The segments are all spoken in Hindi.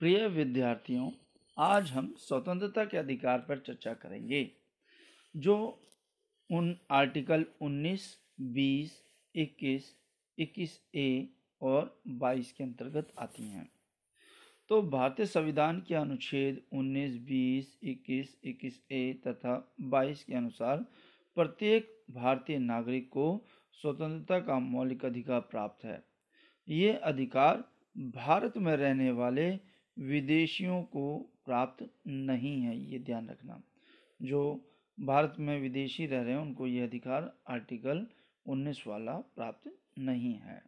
प्रिय विद्यार्थियों, आज हम स्वतंत्रता के अधिकार पर चर्चा करेंगे जो उन आर्टिकल 19, 20, 21, 21A और 22 के अंतर्गत आती हैं। तो भारतीय संविधान के अनुच्छेद 19, 20, 21, 21A तथा 22 के अनुसार प्रत्येक भारतीय नागरिक को स्वतंत्रता का मौलिक अधिकार प्राप्त है। ये अधिकार भारत में रहने वाले विदेशियों को प्राप्त नहीं है, ये ध्यान रखना। जो भारत में विदेशी रह रहे हैं उनको ये अधिकार आर्टिकल 19 वाला प्राप्त नहीं है,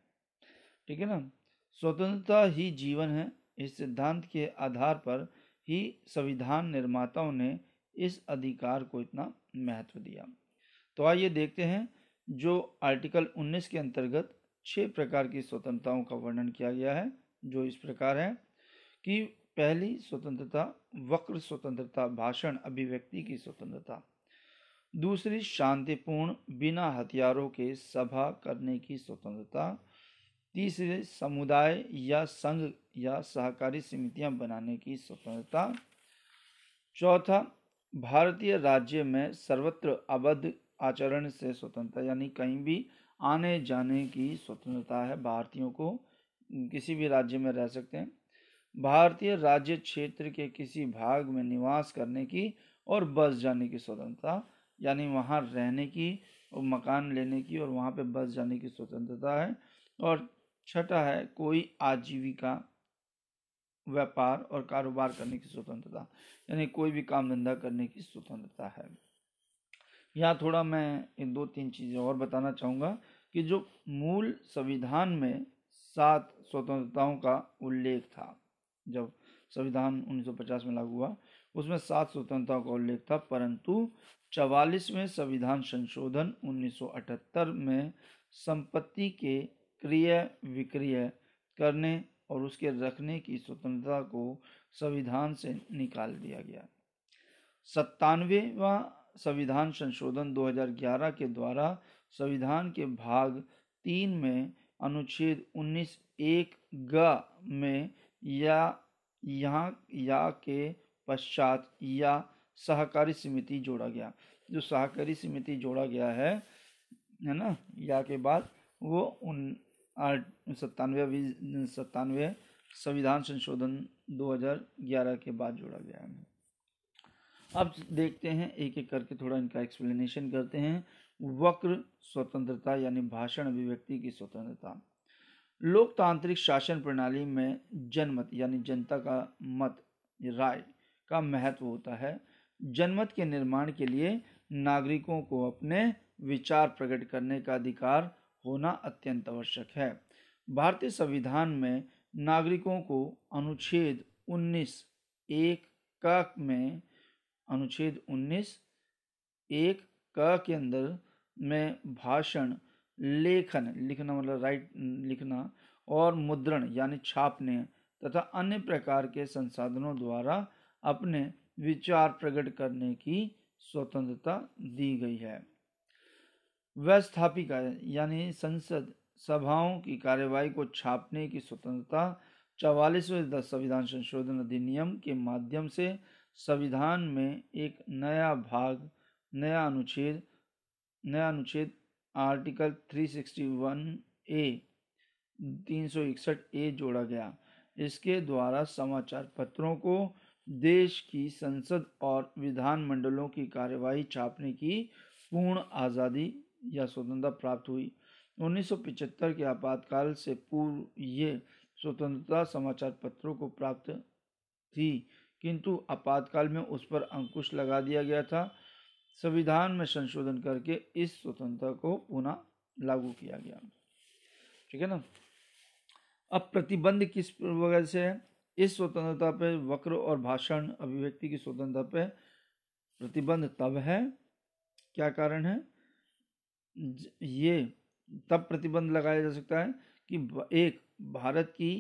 ठीक है ना। स्वतंत्रता ही जीवन है, इस सिद्धांत के आधार पर ही संविधान निर्माताओं ने इस अधिकार को इतना महत्व दिया। तो आइए देखते हैं जो आर्टिकल 19 के अंतर्गत 6 प्रकार की स्वतंत्रताओं का वर्णन किया गया है, जो इस प्रकार है कि पहली स्वतंत्रता वक्र स्वतंत्रता, भाषण अभिव्यक्ति की स्वतंत्रता। दूसरी शांतिपूर्ण बिना हथियारों के सभा करने की स्वतंत्रता। तीसरे समुदाय या संघ या सहकारी समितियां बनाने की स्वतंत्रता। चौथा भारतीय राज्य में सर्वत्र अवध आचरण से स्वतंत्रता, यानी कहीं भी आने जाने की स्वतंत्रता है, भारतीयों को किसी भी राज्य में रह सकते हैं। भारतीय राज्य क्षेत्र के किसी भाग में निवास करने की और बस जाने की स्वतंत्रता, यानी वहाँ रहने की और मकान लेने की और वहाँ पे बस जाने की स्वतंत्रता है। और छठा है कोई आजीविका व्यापार और कारोबार करने की स्वतंत्रता, यानी कोई भी काम धंधा करने की स्वतंत्रता है। यहाँ थोड़ा मैं इन 2-3 चीज़ें और बताना चाहूँगा कि जो मूल संविधान में 7 स्वतंत्रताओं का उल्लेख था, जब संविधान 1950 में लागू हुआ उसमें 7 स्वतंत्रताओं का उल्लेख था, परंतु 44वें संविधान संशोधन 1978 में संपत्ति के क्रय विक्रय करने और उसके रखने की स्वतंत्रता को संविधान से निकाल दिया गया। 97वां संविधान संशोधन 2011 के द्वारा संविधान के भाग 3 में अनुच्छेद 19(1) में या के पश्चात या सहकारी समिति जोड़ा गया। जो सहकारी समिति जोड़ा गया है ना, या के बाद वो 97 संविधान संशोधन 2011 के बाद जोड़ा गया है। अब देखते हैं एक एक करके थोड़ा इनका एक्सप्लेनेशन करते हैं। वक्र स्वतंत्रता यानी भाषण अभिव्यक्ति की स्वतंत्रता। लोकतांत्रिक शासन प्रणाली में जनमत यानी जनता का मत राय का महत्व होता है। जनमत के निर्माण के लिए नागरिकों को अपने विचार प्रकट करने का अधिकार होना अत्यंत आवश्यक है। भारतीय संविधान में नागरिकों को अनुच्छेद 19(1) के अंदर में भाषण, लेखन, लिखना मतलब राइट लिखना, और मुद्रण यानी छापने तथा अन्य प्रकार के संसाधनों द्वारा अपने विचार प्रकट करने की स्वतंत्रता दी गई है। व्यवस्थापिका यानी संसद सभाओं की कार्यवाही को छापने की स्वतंत्रता 44वें संविधान संशोधन अधिनियम के माध्यम से संविधान में एक नया भाग, नया अनुच्छेद आर्टिकल 361A जोड़ा गया। इसके द्वारा समाचार पत्रों को देश की संसद और विधानमंडलों की कार्यवाही छापने की पूर्ण आज़ादी या स्वतंत्रता प्राप्त हुई। 1975 के आपातकाल से पूर्व ये स्वतंत्रता समाचार पत्रों को प्राप्त थी, किंतु आपातकाल में उस पर अंकुश लगा दिया गया था। संविधान में संशोधन करके इस स्वतंत्रता को पुनः लागू किया गया, ठीक है ना। अब प्रतिबंध किस वजह से है, इस स्वतंत्रता पर, वक्र और भाषण अभिव्यक्ति की स्वतंत्रता पर प्रतिबंध तब है, क्या कारण है, ये तब प्रतिबंध लगाया जा सकता है कि एक, भारत की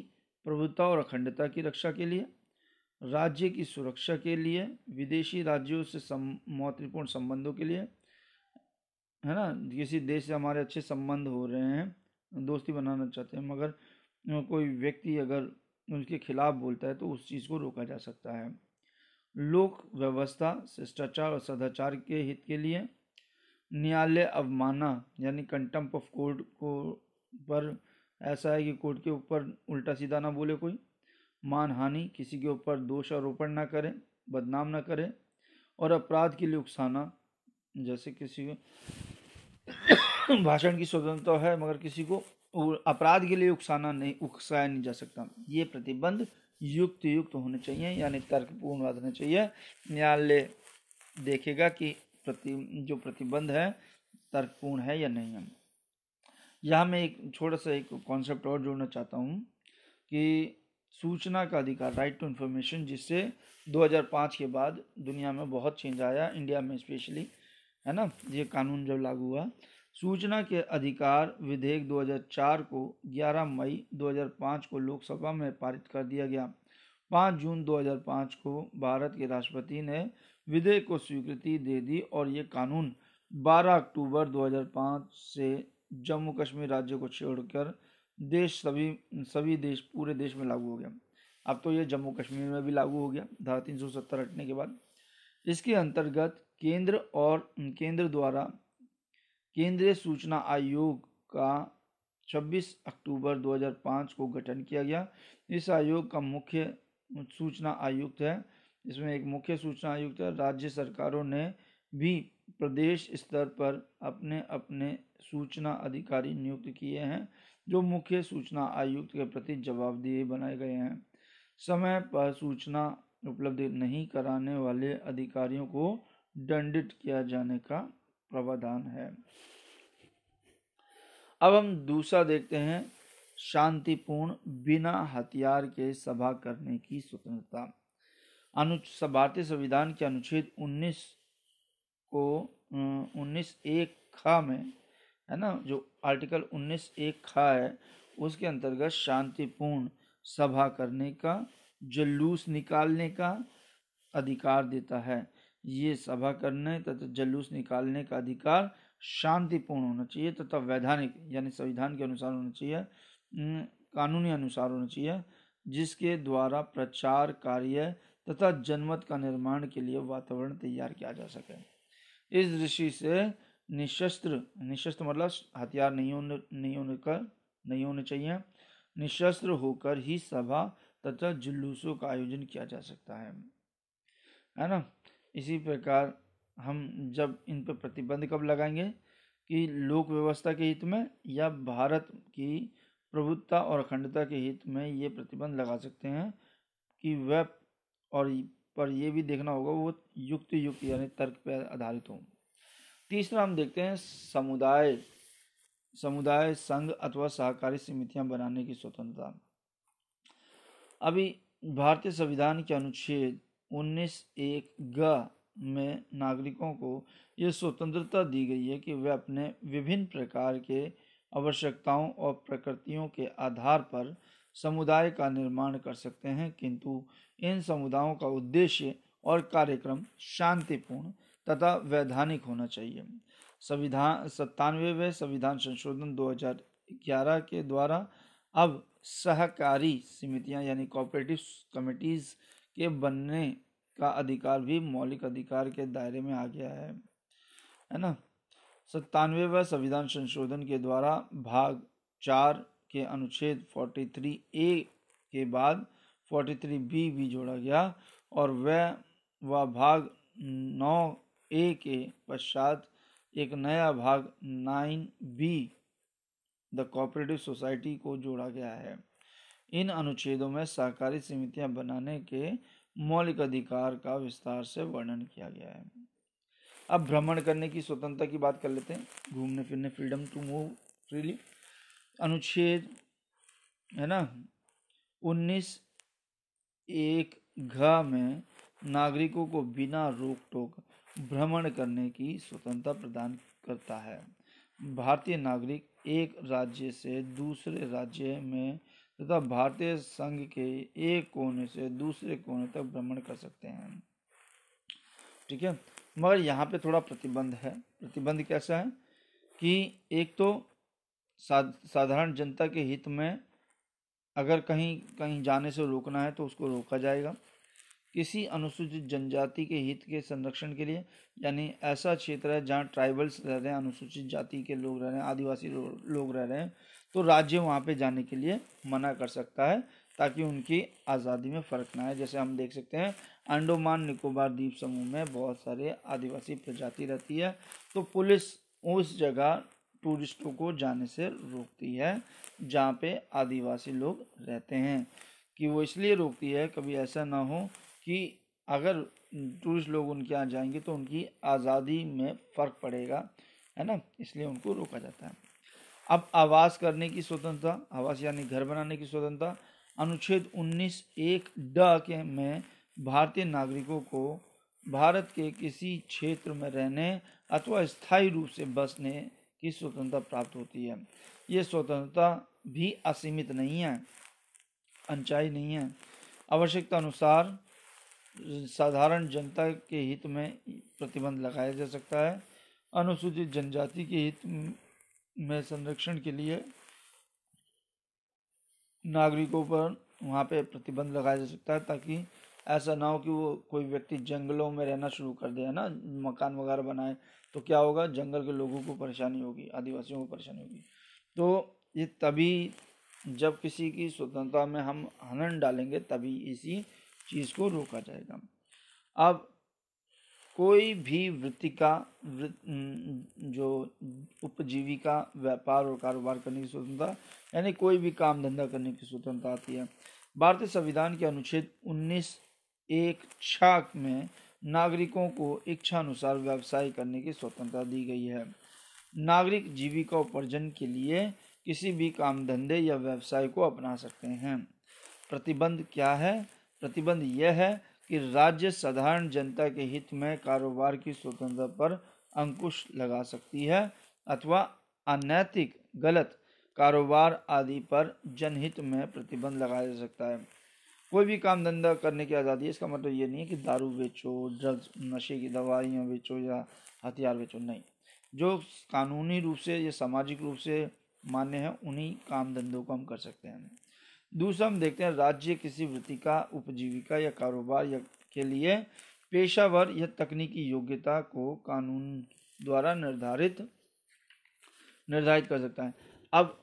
प्रभुता और अखंडता की रक्षा के लिए, राज्य की सुरक्षा के लिए, विदेशी राज्यों से मैत्रीपूर्ण संबंधों के लिए, है ना, किसी देश से हमारे अच्छे संबंध हो रहे हैं, दोस्ती बनाना चाहते हैं, मगर कोई व्यक्ति अगर उनके खिलाफ बोलता है तो उस चीज़ को रोका जा सकता है। लोक व्यवस्था, शिष्टाचार और सदाचार के हित के लिए न्यायालय अवमानना यानी कंटेम्प्ट ऑफ कोर्ट को पर ऐसा है कि कोर्ट के ऊपर उल्टा सीधा ना बोले कोई, मानहानि, किसी के ऊपर दोष आरोपण ना करें, बदनाम ना करें, और अपराध के लिए उकसाना, जैसे किसी को भाषण की स्वतंत्रता है मगर किसी को अपराध के लिए उकसाया नहीं जा सकता। ये प्रतिबंध युक्त होने चाहिए यानी तर्कपूर्ण बात होने चाहिए। न्यायालय देखेगा कि जो प्रतिबंध है तर्कपूर्ण है या नहीं है। यहाँ मैं एक छोटा सा एक कॉन्सेप्ट और जोड़ना चाहता हूँ कि सूचना का अधिकार, राइट टू इन्फॉर्मेशन, जिससे 2005 के बाद दुनिया में बहुत चेंज आया, इंडिया में स्पेशली, है ना। ये कानून जब लागू हुआ, सूचना के अधिकार विधेयक 2004 को 11 मई 2005 को लोकसभा में पारित कर दिया गया। 5 जून 2005 को भारत के राष्ट्रपति ने विधेयक को स्वीकृति दे दी और ये कानून 12 अक्टूबर 2005 से जम्मू कश्मीर राज्य को छोड़कर सभी देश पूरे देश में लागू हो गया। अब तो ये जम्मू कश्मीर में भी लागू हो गया धारा 370 हटने के बाद। इसके अंतर्गत केंद्र द्वारा केंद्रीय सूचना आयोग का 26 अक्टूबर 2005 को गठन किया गया। इस आयोग का मुख्य सूचना आयुक्त है, इसमें एक मुख्य सूचना आयुक्त है। राज्य सरकारों ने भी प्रदेश स्तर पर अपने अपने सूचना अधिकारी नियुक्त किए हैं जो मुख्य सूचना आयुक्त के प्रति जवाबदेह बनाए गए हैं। समय पर सूचना उपलब्ध नहीं कराने वाले अधिकारियों को दंडित किया जाने का प्रावधान है। अब हम दूसरा देखते हैं, शांतिपूर्ण बिना हथियार के सभा करने की स्वतंत्रता। भारतीय संविधान के अनुच्छेद 19(1) में, है ना, जो आर्टिकल 19(1) है, उसके अंतर्गत शांतिपूर्ण सभा करने का, जुलूस निकालने का अधिकार देता है। ये सभा करने तथा जुलूस निकालने का अधिकार शांतिपूर्ण होना चाहिए तथा वैधानिक यानी संविधान के अनुसार होना चाहिए, कानूनी अनुसार होना चाहिए, जिसके द्वारा प्रचार कार्य तथा जनमत का निर्माण के लिए वातावरण तैयार किया जा सके। इस दृष्टि से निशस्त्र मतलब हथियार नहीं होने चाहिए, निशस्त्र होकर ही सभा तथा जुलूसों का आयोजन किया जा सकता है ना। इसी प्रकार हम जब इन पर प्रतिबंध कब लगाएंगे कि लोक व्यवस्था के हित में या भारत की प्रभुत्ता और अखंडता के हित में ये प्रतिबंध लगा सकते हैं कि वह, और पर यह भी देखना होगा वो युक्त यानी तर्क पर आधारित हो। तीसरा हम देखते हैं समुदाय संघ अथवा सहकारी समितियां बनाने की स्वतंत्रता। अभी भारतीय संविधान के अनुच्छेद 19(1) में नागरिकों को यह स्वतंत्रता दी गई है कि वे अपने विभिन्न प्रकार के आवश्यकताओं और प्रकृतियों के आधार पर समुदाय का निर्माण कर सकते हैं, किंतु इन समुदायों का उद्देश्य और कार्यक्रम शांतिपूर्ण तथा वैधानिक होना चाहिए। संविधान 97वें संविधान संशोधन 2011 के द्वारा अब सहकारी समितियां यानी कोऑपरेटिव कमेटीज के बनने का अधिकार भी मौलिक अधिकार के दायरे में आ गया है ना। 97वें संविधान संशोधन के द्वारा भाग 4 के अनुच्छेद 43A के बाद 43B भी जोड़ा गया और वह भाग 9A के पश्चात एक नया भाग 9B द कोऑपरेटिव सोसाइटी को जोड़ा गया है। इन अनुच्छेदों में सहकारी समितियां बनाने के मौलिक अधिकार का विस्तार से वर्णन किया गया है। अब भ्रमण करने की स्वतंत्रता की बात कर लेते हैं, घूमने फिरने, फ्रीडम टू मूव फ्रीली। अनुच्छेद, है ना, 19(1) में नागरिकों को बिना रोक टोक भ्रमण करने की स्वतंत्रता प्रदान करता है। भारतीय नागरिक एक राज्य से दूसरे राज्य में तथा भारतीय संघ के एक कोने से दूसरे कोने तक भ्रमण कर सकते हैं, ठीक है। मगर यहाँ पे थोड़ा प्रतिबंध है। प्रतिबंध कैसा है कि एक तो साधारण जनता के हित में अगर कहीं कहीं जाने से रोकना है तो उसको रोका जाएगा। किसी अनुसूचित जनजाति के हित के संरक्षण के लिए, यानी ऐसा क्षेत्र है जहाँ ट्राइबल्स रह रहे हैं, अनुसूचित जाति के लोग रह रहे हैं, आदिवासी लोग रह रहे हैं, तो राज्य वहाँ पे जाने के लिए मना कर सकता है ताकि उनकी आज़ादी में फ़र्क ना आए। जैसे हम देख सकते हैं अंडोमान निकोबार द्वीप समूह में बहुत सारे आदिवासी प्रजाति रहती है, तो पुलिस उस जगह टूरिस्टों को जाने से रोकती है जहाँ पे आदिवासी लोग रहते हैं। कि वो इसलिए रोकती है कभी ऐसा ना हो कि अगर टूरिस्ट लोग उनके यहाँ जाएंगे तो उनकी आज़ादी में फ़र्क पड़ेगा, है ना, इसलिए उनको रोका जाता है। अब आवास करने की स्वतंत्रता, आवास यानी घर बनाने की स्वतंत्रता, अनुच्छेद 19(1)(ड) में भारतीय नागरिकों को भारत के किसी क्षेत्र में रहने अथवा स्थायी रूप से बसने की स्वतंत्रता प्राप्त होती है। ये स्वतंत्रता भी असीमित नहीं है, अनचाही नहीं है। आवश्यकता अनुसार साधारण जनता के हित में प्रतिबंध लगाया जा सकता है। अनुसूचित जनजाति के हित में संरक्षण के लिए नागरिकों पर वहाँ पे प्रतिबंध लगाया जा सकता है ताकि ऐसा ना हो कि वो कोई व्यक्ति जंगलों में रहना शुरू कर दे, है ना, मकान वगैरह बनाए, तो क्या होगा, जंगल के लोगों को परेशानी होगी, आदिवासियों को परेशानी होगी। तो ये तभी जब किसी की स्वतंत्रता में हम हनन डालेंगे तभी इसी चीज़ को रोका जाएगा। अब कोई भी वृत्ति का जो उपजीविका, व्यापार और कारोबार करने की स्वतंत्रता, यानी कोई भी काम धंधा करने की स्वतंत्रता आती है। भारतीय संविधान के अनुच्छेद 19(1)(6) में नागरिकों को इच्छा अनुसार व्यवसाय करने की स्वतंत्रता दी गई है। नागरिक जीविका उपार्जन के लिए किसी भी काम धंधे या व्यवसाय को अपना सकते हैं। प्रतिबंध क्या है? प्रतिबंध यह है कि राज्य साधारण जनता के हित में कारोबार की स्वतंत्रता पर अंकुश लगा सकती है अथवा अनैतिक, गलत कारोबार आदि पर जनहित में प्रतिबंध लगाया जा सकता है। कोई भी काम धंधा करने की आज़ादी है, इसका मतलब ये नहीं है कि दारू बेचो, ड्रग्स, नशे की दवाइयाँ बेचो या हथियार बेचो, नहीं। जो कानूनी रूप से या सामाजिक रूप से मान्य है उन्हीं काम धंधों को हम कर सकते हैं। दूसरा हम देखते हैं राज्य किसी वृत्ति का, उपजीविका या कारोबार या के लिए पेशावर या तकनीकी योग्यता को कानून द्वारा निर्धारित कर सकता है। अब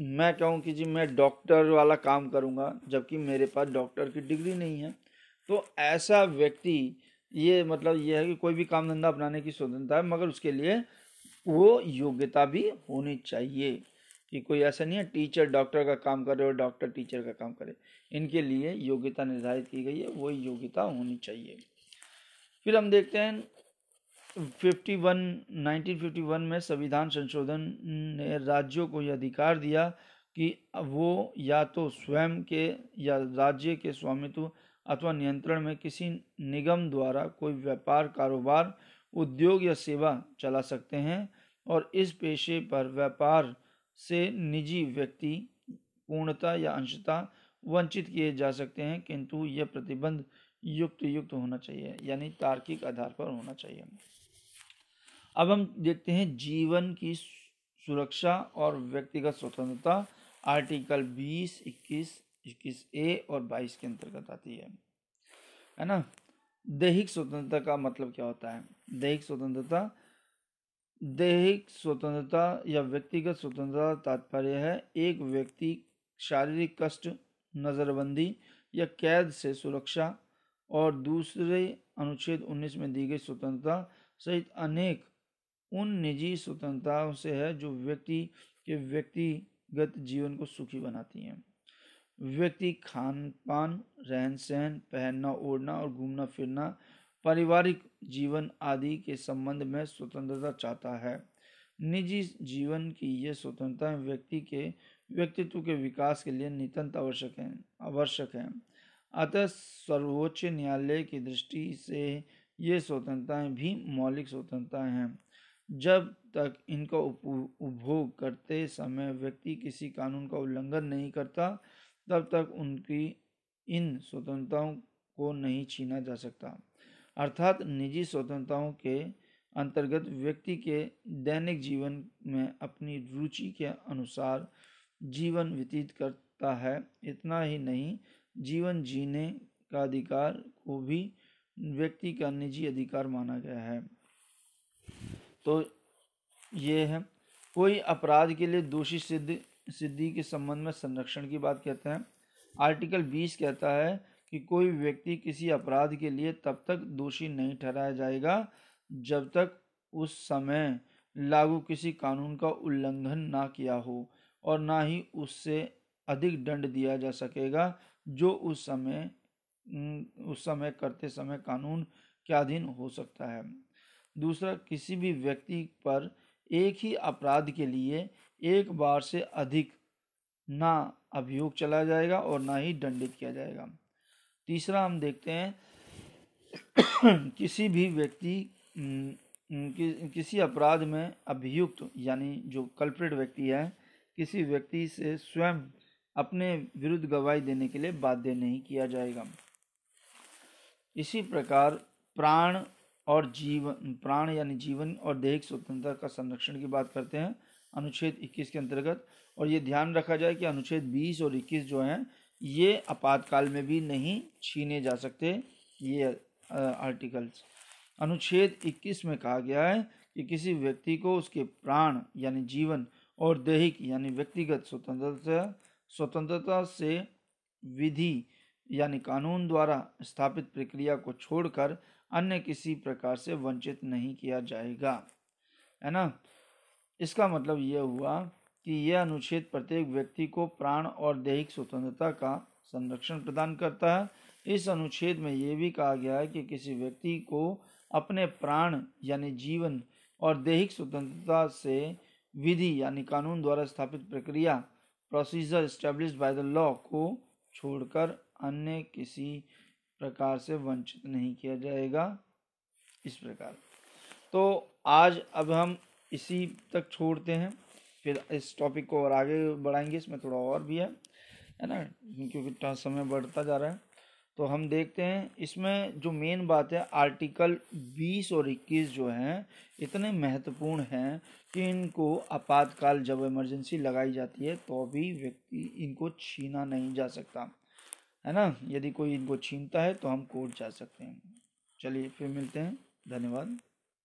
मैं कहूँ कि जी मैं डॉक्टर वाला काम करूँगा जबकि मेरे पास डॉक्टर की डिग्री नहीं है, तो ऐसा व्यक्ति, ये मतलब ये है कि कोई भी काम धंधा अपनाने की स्वतंत्रता है, मगर उसके लिए वो योग्यता भी होनी चाहिए कि कोई ऐसा नहीं है टीचर डॉक्टर का काम करे और डॉक्टर टीचर का काम करे। इनके लिए योग्यता निर्धारित की गई है, वही योग्यता होनी चाहिए। फिर हम देखते हैं 1951 में संविधान संशोधन ने राज्यों को यह अधिकार दिया कि वो या तो स्वयं के या राज्य के स्वामित्व अथवा नियंत्रण में किसी निगम द्वारा कोई व्यापार, कारोबार, उद्योग या सेवा चला सकते हैं और इस पेशे पर व्यापार से निजी व्यक्ति पूर्णता या अंशतः वंचित किए जा सकते हैं, किंतु यह प्रतिबंध युक्त होना चाहिए, यानी तार्किक आधार पर होना चाहिए। अब हम देखते हैं जीवन की सुरक्षा और व्यक्तिगत स्वतंत्रता, आर्टिकल 20, 21, 21A और 22 के अंतर्गत आती है ना। दैहिक स्वतंत्रता का मतलब क्या होता है? दैहिक स्वतंत्रता या व्यक्तिगत स्वतंत्रता तात्पर्य है एक व्यक्ति शारीरिक कष्ट, नज़रबंदी या कैद से सुरक्षा और दूसरे अनुच्छेद 19 में दी गई स्वतंत्रता सहित अनेक उन निजी स्वतंत्रताओं से है जो व्यक्ति के व्यक्तिगत जीवन को सुखी बनाती हैं। व्यक्ति खान पान, रहन सहन, पहनना ओढ़ना और घूमना फिरना, पारिवारिक जीवन आदि के संबंध में स्वतंत्रता चाहता है। निजी जीवन की ये स्वतंत्रता व्यक्ति के व्यक्तित्व के विकास के लिए नितांत आवश्यक है। अतः सर्वोच्च न्यायालय की दृष्टि से ये स्वतंत्रताएं भी मौलिक स्वतंत्रताएं हैं। जब तक इनका उपभोग करते समय व्यक्ति किसी कानून का उल्लंघन नहीं करता, तब तक उनकी इन स्वतंत्रताओं को नहीं छीना जा सकता। अर्थात निजी स्वतंत्रताओं के अंतर्गत व्यक्ति के दैनिक जीवन में अपनी रुचि के अनुसार जीवन व्यतीत कर सकता है। इतना ही नहीं, जीवन जीने का अधिकार को भी व्यक्ति का निजी अधिकार माना गया है। तो ये है, कोई अपराध के लिए दोषी सिद्धि के संबंध में संरक्षण की बात कहते हैं। आर्टिकल 20 कहता है कि कोई व्यक्ति किसी अपराध के लिए तब तक दोषी नहीं ठहराया जाएगा जब तक उस समय लागू किसी कानून का उल्लंघन ना किया हो और ना ही उससे अधिक दंड दिया जा सकेगा जो उस समय करते समय कानून के अधीन हो सकता है। दूसरा, किसी भी व्यक्ति पर एक ही अपराध के लिए एक बार से अधिक ना अभियोग चलाया जाएगा और ना ही दंडित किया जाएगा। तीसरा, हम देखते हैं किसी भी व्यक्ति किसी अपराध में अभियुक्त यानी जो कल्प्रिट व्यक्ति है किसी व्यक्ति से स्वयं अपने विरुद्ध गवाही देने के लिए बाध्य नहीं किया जाएगा। इसी प्रकार प्राण यानी जीवन और दैहिक स्वतंत्रता का संरक्षण की बात करते हैं अनुच्छेद 21 के अंतर्गत। और ये ध्यान रखा जाए कि अनुच्छेद 20 और 21 जो हैं ये आपातकाल में भी नहीं छीने जा सकते। ये आर्टिकल्स अनुच्छेद 21 में कहा गया है कि किसी व्यक्ति को उसके प्राण यानी जीवन और दैहिक यानी व्यक्तिगत स्वतंत्रता से विधि यानी कानून द्वारा स्थापित प्रक्रिया को छोड़कर अन्य किसी प्रकार से वंचित नहीं किया जाएगा, है ना। इसका मतलब यह हुआ कि यह अनुच्छेद प्रत्येक व्यक्ति को प्राण और दैहिक स्वतंत्रता का संरक्षण प्रदान करता है। इस अनुच्छेद में यह भी कहा गया है कि किसी व्यक्ति को अपने प्राण यानी जीवन और दैहिक स्वतंत्रता से विधि यानी कानून द्वारा स्थापित प्रक्रिया procedure established by the law को छोड़कर अन्य किसी प्रकार से वंचित नहीं किया जाएगा। इस प्रकार तो आज अब हम इसी तक छोड़ते हैं, फिर इस टॉपिक को और आगे बढ़ाएंगे। इसमें थोड़ा और भी है ना, क्योंकि समय बढ़ता जा रहा है। तो हम देखते हैं इसमें जो मेन बात है, आर्टिकल 20 और 21 जो हैं इतने महत्वपूर्ण हैं कि इनको आपातकाल जब इमरजेंसी लगाई जाती है तो भी व्यक्ति इनको छीना नहीं जा सकता, है ना। यदि कोई इनको छीनता है तो हम कोर्ट जा सकते हैं। चलिए फिर मिलते हैं, धन्यवाद।